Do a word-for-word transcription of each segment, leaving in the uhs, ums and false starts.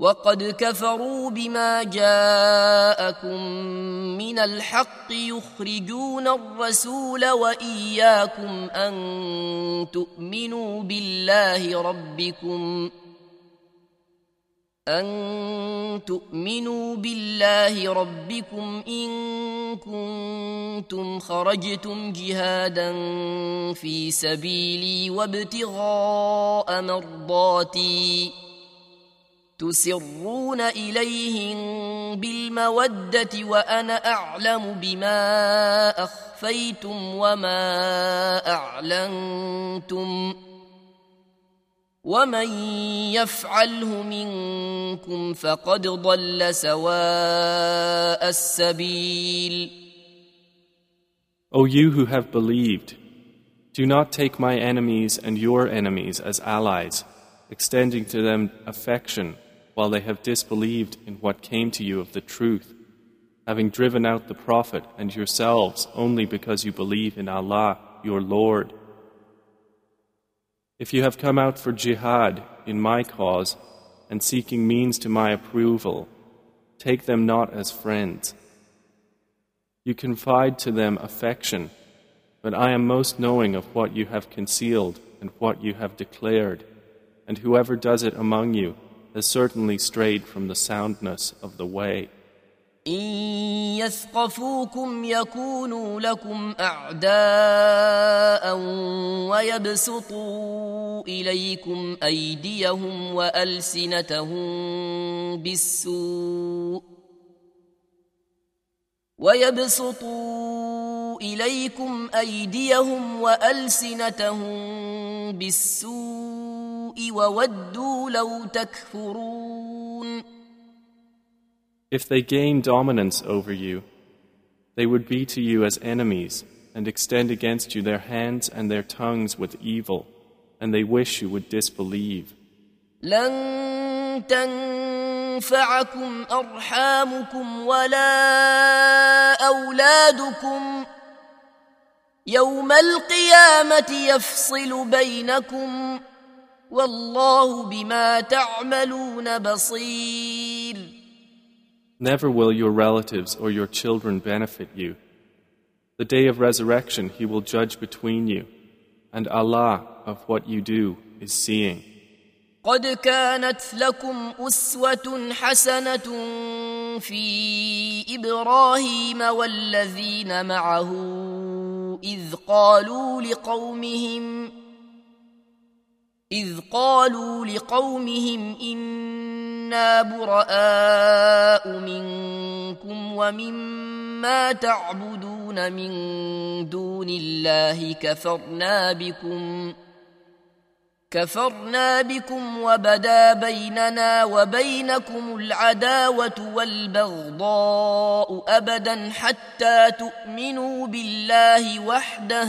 وقد كفروا بما جاءكم من الحق يخرجون الرسول وإياكم أن تؤمنوا بالله ربكم أن تؤمنوا بالله ربكم إن كنتم خرجتم جهادا في سبيلي وابتغاء مرضاتي تسرون إليهم بالمودة وأنا أعلم بما أخفيتم وما أعلنتم ومن يفعله منكم فقد ضل سواء السبيل. O you who have believed, do not take my enemies and your enemies as allies, extending to them affection, while they have disbelieved in what came to you of the truth, having driven out the Prophet and yourselves only because you believe in Allah, your Lord. If you have come out for jihad in my cause and seeking means to my approval, take them not as friends. You confide to them affection, but I am most knowing of what you have concealed and what you have declared, and whoever does it among you has certainly strayed from the soundness of the way. إن يثقفوكم يكونوا لكم أعداء ويبسطوا إليكم أيديهم وألسنتهم بالسوء ويبسطوا إليكم أيديهم وألسنتهم بالسوء وودوا لو تكفرون. If they gain dominance over you, they would be to you as enemies and extend against you their hands and their tongues with evil, and they wish you would disbelieve. لن تنفعكم أرحامكم ولا أولادكم يوم القيامة يفصل بينكم والله بما تعملون بصير. Never will your relatives or your children benefit you. The day of resurrection He will judge between you, and Allah of what you do is seeing. قد كانت لكم أسوة حسنة في إبراهيم والذين معه إذ قالوا لقومهم إذ قالوا لقومهم إنا براء منكم ومما تعبدون من دون الله كفرنا بكم كفرنا بكم وبدا بيننا وبينكم العداوة والبغضاء أبدا حتى تؤمنوا بالله وحده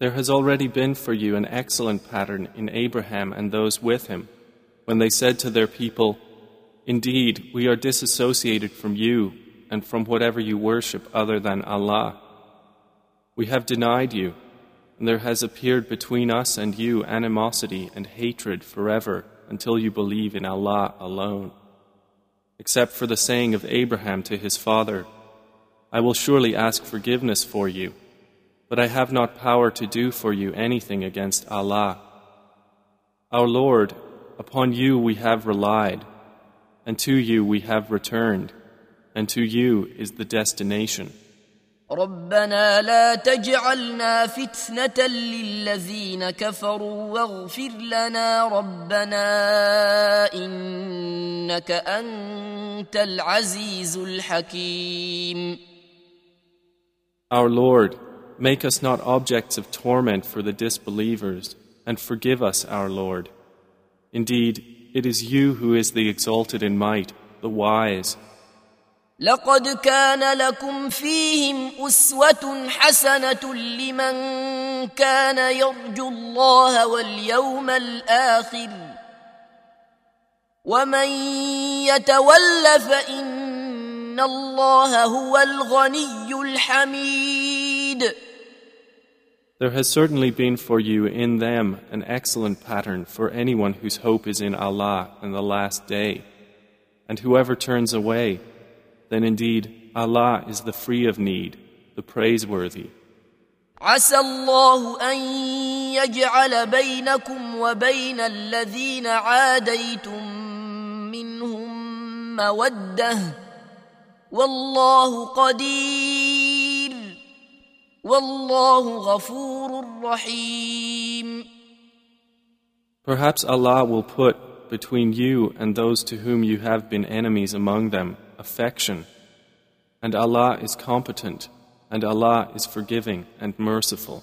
There has already been for you an excellent pattern in Abraham and those with him, when they said to their people, "Indeed, we are disassociated from you and from whatever you worship other than Allah. We have denied you, and there has appeared between us and you animosity and hatred forever until you believe in Allah alone." Except for the saying of Abraham to his father, "I will surely ask forgiveness for you, but I have not power to do for you anything against Allah. Our Lord, upon you we have relied, and to you we have returned, and to you is the destination." ربنا لا تجعلنا فتنة للذين كفروا واغفر لنا ربنا إنك أنت العزيز الحكيم. Our Lord, make us not objects of torment for the disbelievers, and forgive us, our Lord. Indeed, it is you who is the exalted in might, the wise. لقد كان لكم فيهم أسوة حسنة لمن كان يرجو الله واليوم الآخر ومن يتول فإن الله هو الغني الحميد. There has certainly been for you in them an excellent pattern for anyone whose hope is in Allah and the last day, and whoever turns away, then indeed Allah is the free of need, the praiseworthy. عسى الله أن يجعل بينكم وبين الذين عاديتم منهم مودة والله قدير والله غفور رحيم. Perhaps Allah will put between you and those to whom you have been enemies among them affection, and Allah is competent, and Allah is forgiving and merciful.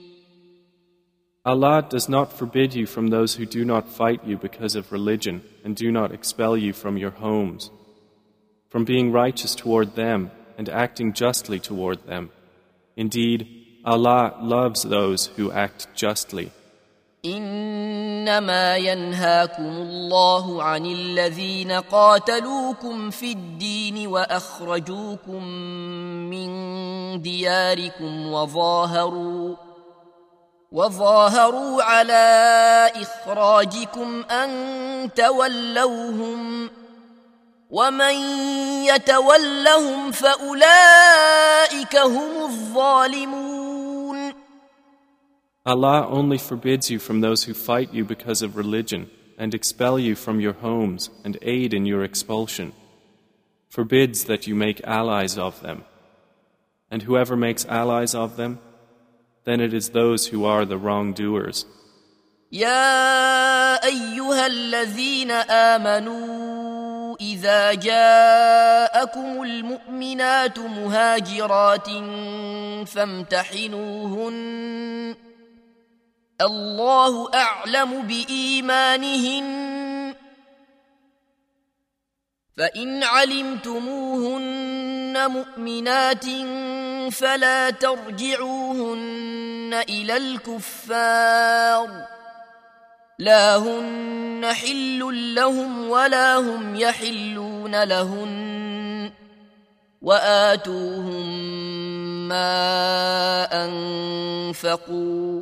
Allah does not forbid you from those who do not fight you because of religion and do not expel you from your homes, from being righteous toward them and acting justly toward them. Indeed, Allah loves those who act justly. إنما ينهاكم الله عن الذين قاتلوكم في الدين وأخرجوكم من دياركم وظاهروا وظاهروا على إخراجكم أن تولوهم ومن يتولهم فأولئك هم الظالمون. Allah only forbids you from those who fight you because of religion and expel you from your homes and aid in your expulsion, forbids that you make allies of them. And whoever makes allies of them, then it is those who are the wrongdoers. يا أيها الذين آمنوا إذا جاءكم المؤمنات مهاجرات فامتحنوهن الله أعلم بإيمانهن فإن علمتموهن مؤمنات فلا ترجعوهن إلى الكفار لا هن حل لهم ولا هم يحلون لهن وآتوهم ما أنفقوا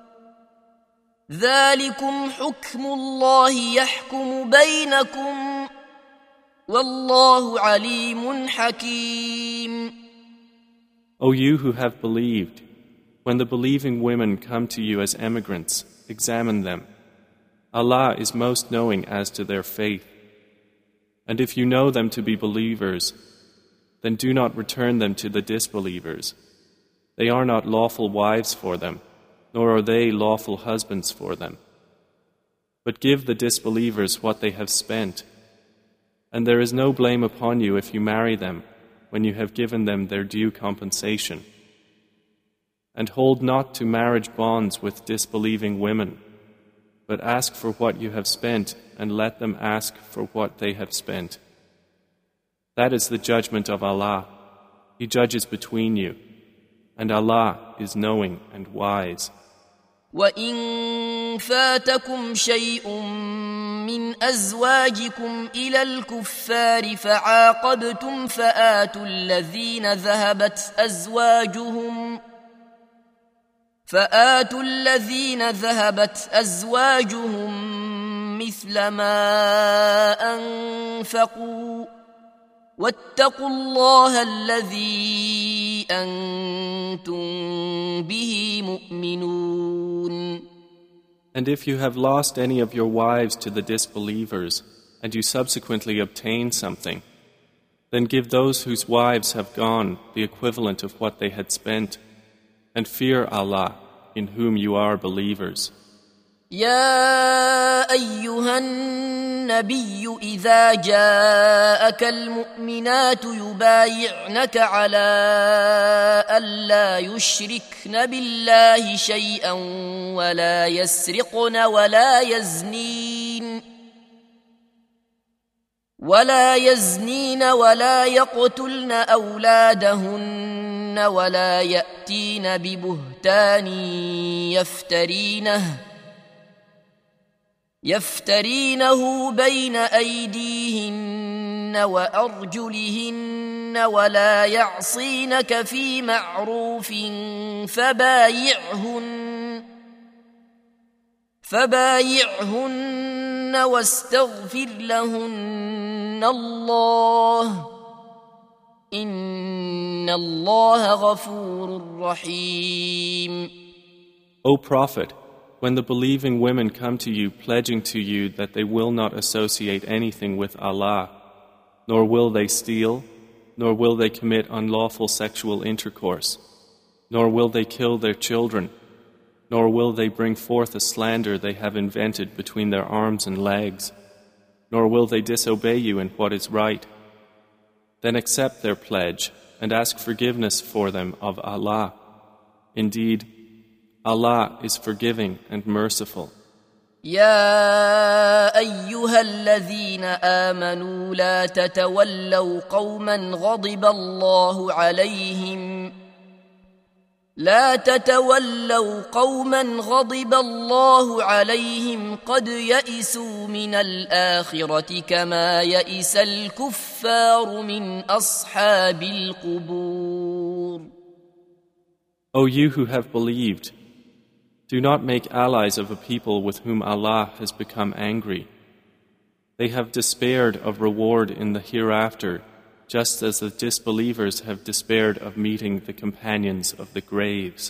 ذلكم حكم الله يحكم بينكم والله عليم حكيم. O you who have believed, when the believing women come to you as emigrants, examine them. Allah is most knowing as to their faith. And if you know them to be believers, then do not return them to the disbelievers. They are not lawful wives for them, nor are they lawful husbands for them. But give the disbelievers what they have spent, and there is no blame upon you if you marry them when you have given them their due compensation. And hold not to marriage bonds with disbelieving women, but ask for what you have spent and let them ask for what they have spent. That is the judgment of Allah. He judges between you. And Allah is knowing and wise. وَإِن فَاتَكُمْ شَيْءٌ مِّنْ أَزْوَاجِكُمْ إِلَى الْكُفَّارِ فَعَاقَبْتُمْ فَآتُوا الَّذِينَ ذَهَبَتْ أَزْوَاجُهُمْ فَآتُوا الَّذِينَ ذَهَبَتْ أَزْوَاجُهُمْ مِثْلَ مَا أَنْفَقُوا وَاتَّقُوا اللَّهَ الَّذِي أَنْتُمْ بِهِ مُؤْمِنُونَ And if you have lost any of your wives to the disbelievers, and you subsequently obtain something, then give those whose wives have gone the equivalent of what they had spent, and fear Allah, in whom you are believers. يا أيها النبي إذا جاءك المؤمنات يبايعنك على ألا يشركن بالله شيئا ولا يسرقن ولا يزنين ولا يزنين ولا يقتلن أولادهن ولا يأتين ببهتان يفترينه يفترينه بين أيديهن وأرجلهن ولا يعصينك في معروف فبايعهن فبايعهن واستغفر لهن الله إن الله غفور رحيم O Prophet, When the believing women come to you, pledging to you that they will not associate anything with Allah, nor will they steal, nor will they commit unlawful sexual intercourse, nor will they kill their children, nor will they bring forth a slander they have invented between their arms and legs, nor will they disobey you in what is right, then accept their pledge and ask forgiveness for them of Allah. Indeed, Allah is forgiving and merciful. يا أيها الذين آمنوا لا تتولوا قوما غضب الله عليهم لا تتولوا قوما غضب الله عليهم قد يئسوا من الآخرة كما يئس الكفار من أصحاب القبور. O you who have believed, Do not make allies of a people with whom Allah has become angry. They have despaired of reward in the hereafter, just as the disbelievers have despaired of meeting the companions of the graves.